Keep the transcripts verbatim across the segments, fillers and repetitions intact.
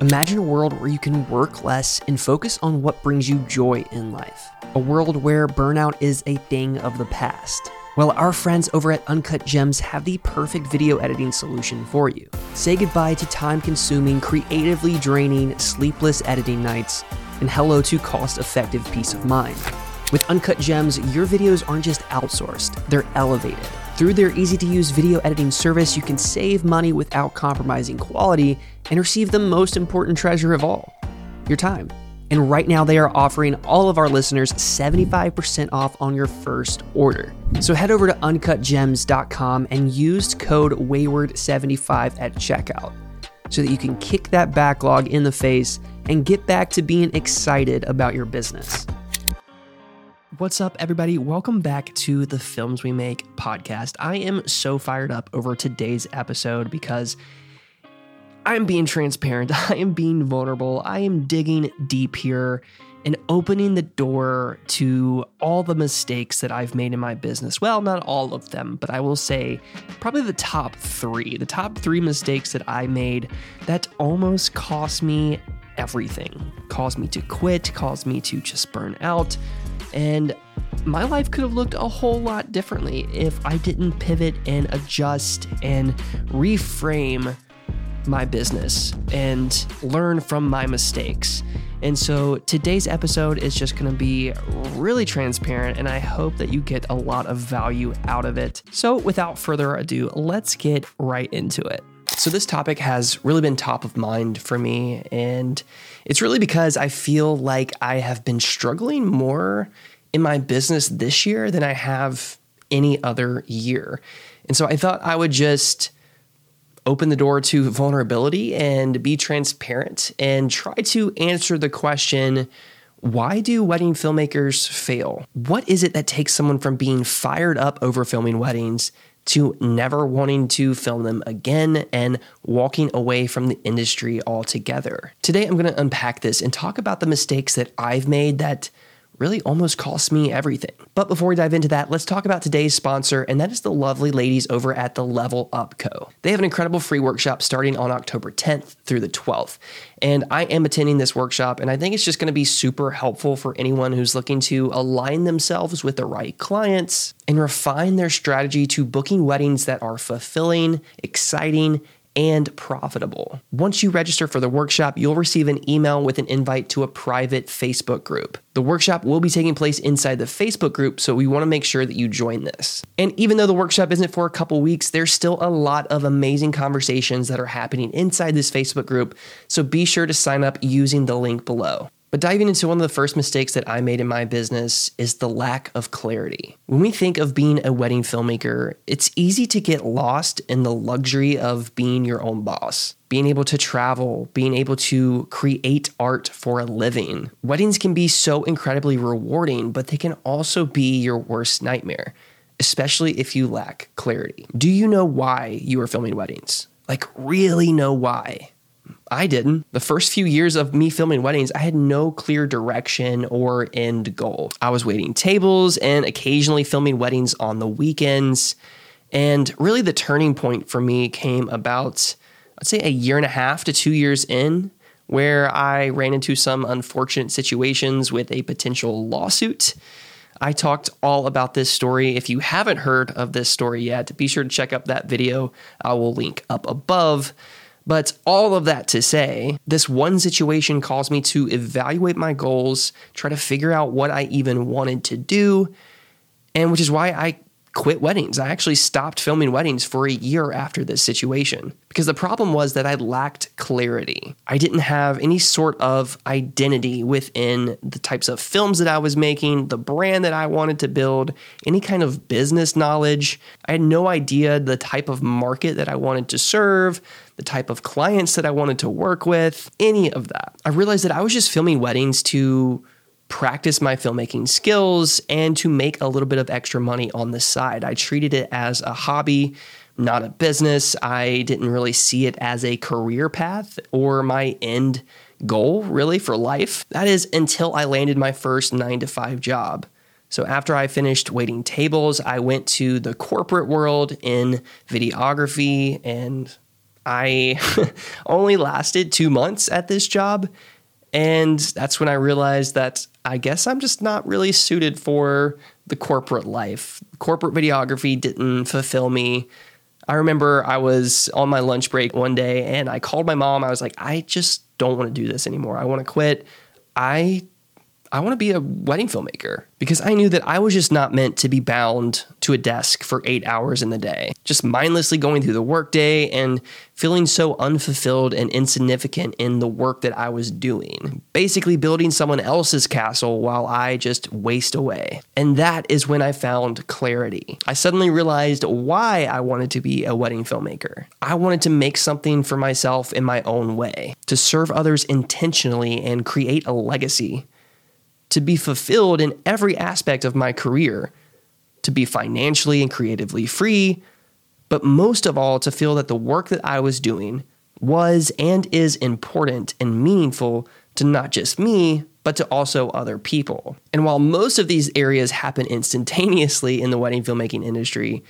Imagine a world where you can work less and focus on what brings you joy in life. A world where burnout is a thing of the past. Well, our friends over at Uncut Gems have the perfect video editing solution for you. Say goodbye to time-consuming, creatively draining, sleepless editing nights, and hello to cost-effective peace of mind. With Uncut Gems, your videos aren't just outsourced, they're elevated. Through their easy-to-use video editing service, you can save money without compromising quality and receive the most important treasure of all, your time. And right now they are offering all of our listeners seventy-five percent off on your first order. So head over to uncut gems dot com and use code wayward seventy-five at checkout so that you can kick that backlog in the face and get back to being excited about your business. What's up, everybody? Welcome back to the Films We Make podcast. I am so fired up over today's episode because I'm being transparent. I am being vulnerable. I am digging deep here and opening the door to all the mistakes that I've made in my business. Well, not all of them, but I will say probably the top three, the top three mistakes that I made that almost cost me everything, caused me to quit, caused me to just burn out. And my life could have looked a whole lot differently if I didn't pivot and adjust and reframe my business and learn from my mistakes. And so today's episode is just going to be really transparent, and I hope that you get a lot of value out of it. So without further ado, let's get right into it. So this topic has really been top of mind for me, and it's really because I feel like I have been struggling more in my business this year than I have any other year. And so I thought I would just open the door to vulnerability and be transparent and try to answer the question, why do wedding filmmakers fail? What is it that takes someone from being fired up over filming weddings to never wanting to film them again and walking away from the industry altogether? Today, I'm going to unpack this and talk about the mistakes that I've made that really almost cost me everything. But before we dive into that, let's talk about today's sponsor, and that is the lovely ladies over at the Level Up Co. They have an incredible free workshop starting on October tenth through the twelfth. And I am attending this workshop, and I think it's just going to be super helpful for anyone who's looking to align themselves with the right clients and refine their strategy to booking weddings that are fulfilling, exciting, and profitable. Once you register for the workshop, you'll receive an email with an invite to a private Facebook group. The workshop will be taking place inside the Facebook group, so we want to make sure that you join this. And even though the workshop isn't for a couple weeks, there's still a lot of amazing conversations that are happening inside this Facebook group, so be sure to sign up using the link below. But diving into one of the first mistakes that I made in my business is the lack of clarity. When we think of being a wedding filmmaker, it's easy to get lost in the luxury of being your own boss, being able to travel, being able to create art for a living. Weddings can be so incredibly rewarding, but they can also be your worst nightmare, especially if you lack clarity. Do you know why you are filming weddings? Like, really know why? I didn't. The first few years of me filming weddings, I had no clear direction or end goal. I was waiting tables and occasionally filming weddings on the weekends. And really the turning point for me came about, I'd say a year and a half to two years in, where I ran into some unfortunate situations with a potential lawsuit. I talked all about this story. If you haven't heard of this story yet, be sure to check up that video. I will link up above. But all of that to say, this one situation caused me to evaluate my goals, try to figure out what I even wanted to do, and which is why I quit weddings. I actually stopped filming weddings for a year after this situation because the problem was that I lacked clarity. I didn't have any sort of identity within the types of films that I was making, the brand that I wanted to build, any kind of business knowledge. I had no idea the type of market that I wanted to serve, the type of clients that I wanted to work with, any of that. I realized that I was just filming weddings to practice my filmmaking skills and to make a little bit of extra money on the side. I treated it as a hobby, not a business. I didn't really see it as a career path or my end goal really for life. That is until I landed my first nine to five job. So after I finished waiting tables, I went to the corporate world in videography and I only lasted two months at this job. And that's when I realized that I guess I'm just not really suited for the corporate life. Corporate videography didn't fulfill me. I remember I was on my lunch break one day and I called my mom. I was like, I just don't want to do this anymore. I want to quit. I I want to be a wedding filmmaker, because I knew that I was just not meant to be bound to a desk for eight hours in the day, just mindlessly going through the workday and feeling so unfulfilled and insignificant in the work that I was doing, basically building someone else's castle while I just waste away. And that is when I found clarity. I suddenly realized why I wanted to be a wedding filmmaker. I wanted to make something for myself in my own way, to serve others intentionally and create a legacy, to be fulfilled in every aspect of my career, to be financially and creatively free, but most of all, to feel that the work that I was doing was and is important and meaningful to not just me, but to also other people. And while most of these areas happen instantaneously in the wedding filmmaking industry,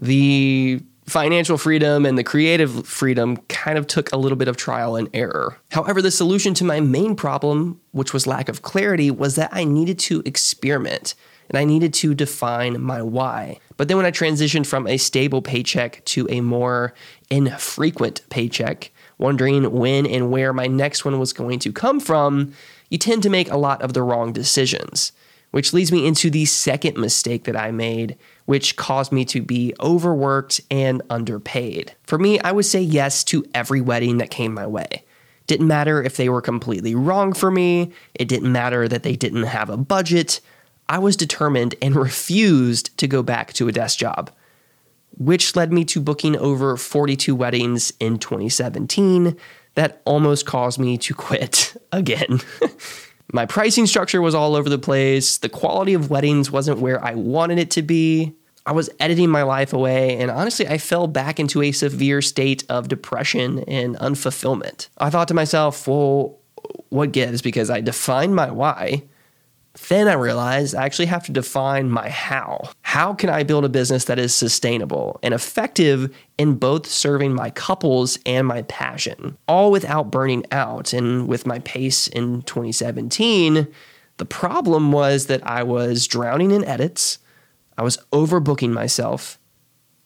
the financial freedom and the creative freedom kind of took a little bit of trial and error. However, the solution to my main problem, which was lack of clarity, was that I needed to experiment and I needed to define my why. But then when I transitioned from a stable paycheck to a more infrequent paycheck, wondering when and where my next one was going to come from, you tend to make a lot of the wrong decisions, which leads me into the second mistake that I made, which caused me to be overworked and underpaid. For me, I would say yes to every wedding that came my way. Didn't matter if they were completely wrong for me. It didn't matter that they didn't have a budget. I was determined and refused to go back to a desk job, which led me to booking over forty-two weddings in twenty seventeen. That almost caused me to quit again. My pricing structure was all over the place. The quality of weddings wasn't where I wanted it to be. I was editing my life away, and honestly, I fell back into a severe state of depression and unfulfillment. I thought to myself, well, what gives? Because I defined my why. Then I realized I actually have to define my how. How can I build a business that is sustainable and effective in both serving my couples and my passion, all without burning out? And with my pace in twenty seventeen, the problem was that I was drowning in edits, I was overbooking myself,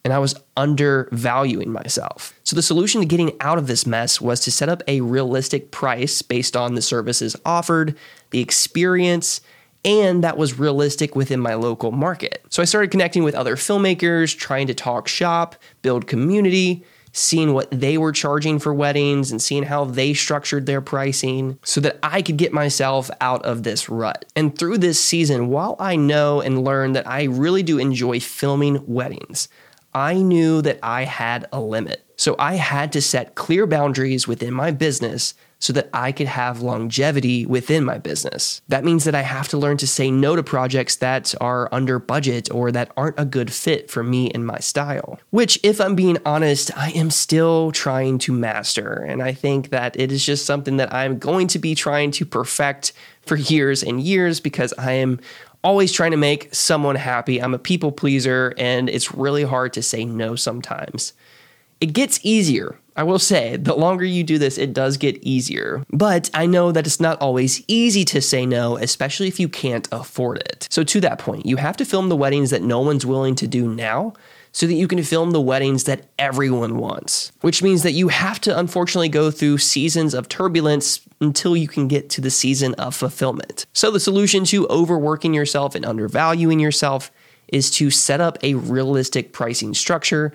and I was undervaluing myself. So the solution to getting out of this mess was to set up a realistic price based on the services offered, the experience, and that was realistic within my local market. So I started connecting with other filmmakers, trying to talk shop, build community, seeing what they were charging for weddings and seeing how they structured their pricing so that I could get myself out of this rut. And through this season, while I know and learn that I really do enjoy filming weddings, I knew that I had a limit. So I had to set clear boundaries within my business so that I could have longevity within my business. That means that I have to learn to say no to projects that are under budget or that aren't a good fit for me and my style, which, if I'm being honest, I am still trying to master. And I think that it is just something that I'm going to be trying to perfect for years and years, because I am always trying to make someone happy. I'm a people pleaser, and it's really hard to say no sometimes. It gets easier. I will say, the longer you do this, it does get easier. But I know that it's not always easy to say no, especially if you can't afford it. So to that point, you have to film the weddings that no one's willing to do now so that you can film the weddings that everyone wants, which means that you have to unfortunately go through seasons of turbulence until you can get to the season of fulfillment. So the solution to overworking yourself and undervaluing yourself is to set up a realistic pricing structure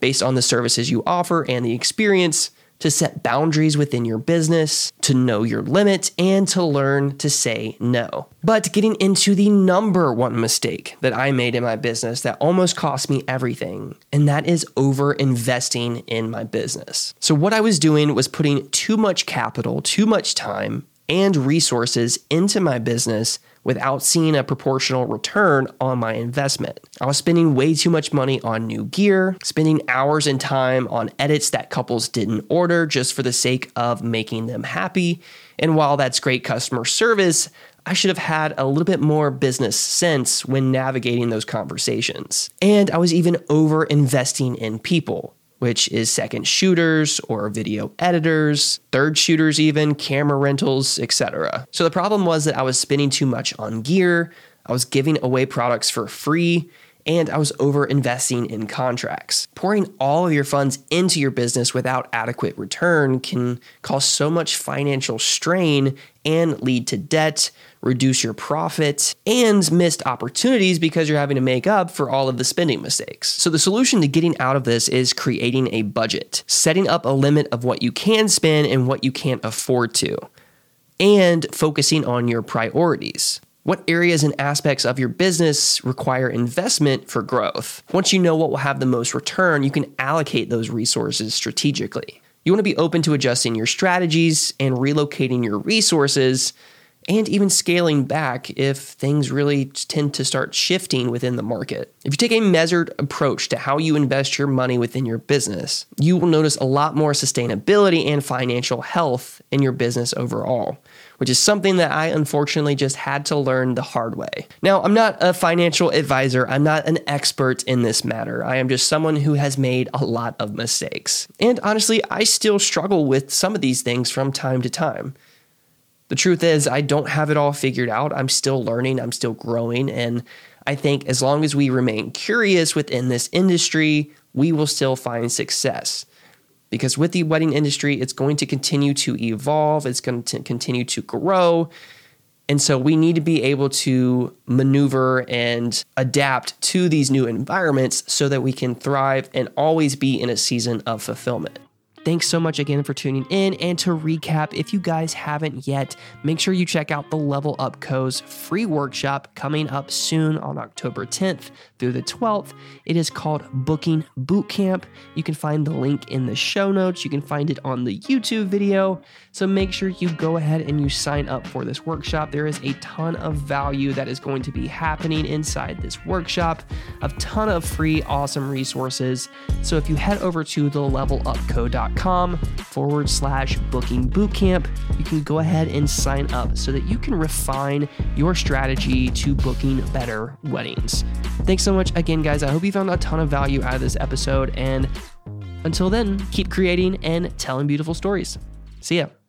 based on the services you offer and the experience, to set boundaries within your business, to know your limit, and to learn to say no. But getting into the number one mistake that I made in my business that almost cost me everything, and that is over investing in my business. So what I was doing was putting too much capital, too much time, and resources into my business without seeing a proportional return on my investment. I was spending way too much money on new gear, spending hours and time on edits that couples didn't order just for the sake of making them happy. And while that's great customer service, I should have had a little bit more business sense when navigating those conversations. And I was even over investing in people, which is second shooters or video editors, third shooters even, camera rentals, et cetera. So the problem was that I was spending too much on gear, I was giving away products for free, and I was over-investing in contracts. Pouring all of your funds into your business without adequate return can cause so much financial strain and lead to debt, reduce your profit, and missed opportunities because you're having to make up for all of the spending mistakes. So the solution to getting out of this is creating a budget, setting up a limit of what you can spend and what you can't afford to, and focusing on your priorities. What areas and aspects of your business require investment for growth? Once you know what will have the most return, you can allocate those resources strategically. You want to be open to adjusting your strategies and relocating your resources and even scaling back if things really tend to start shifting within the market. If you take a measured approach to how you invest your money within your business, you will notice a lot more sustainability and financial health in your business overall, which is something that I unfortunately just had to learn the hard way. Now, I'm not a financial advisor. I'm not an expert in this matter. I am just someone who has made a lot of mistakes. And honestly, I still struggle with some of these things from time to time. The truth is, I don't have it all figured out. I'm still learning, I'm still growing, and I think as long as we remain curious within this industry, we will still find success. Because with the wedding industry, it's going to continue to evolve, it's going to continue to grow, and so we need to be able to maneuver and adapt to these new environments so that we can thrive and always be in a season of fulfillment. Thanks so much again for tuning in. And to recap, if you guys haven't yet, make sure you check out the Level Up Co's free workshop coming up soon on October tenth through the twelfth. It is called Booking Bootcamp. You can find the link in the show notes. You can find it on the YouTube video. So make sure you go ahead and you sign up for this workshop. There is a ton of value that is going to be happening inside this workshop, a ton of free, awesome resources. So if you head over to the level up co dot com, forward slash booking bootcamp, you can go ahead and sign up so that you can refine your strategy to booking better weddings. Thanks so much again, guys. I hope you found a ton of value out of this episode. And until then, keep creating and telling beautiful stories. See ya.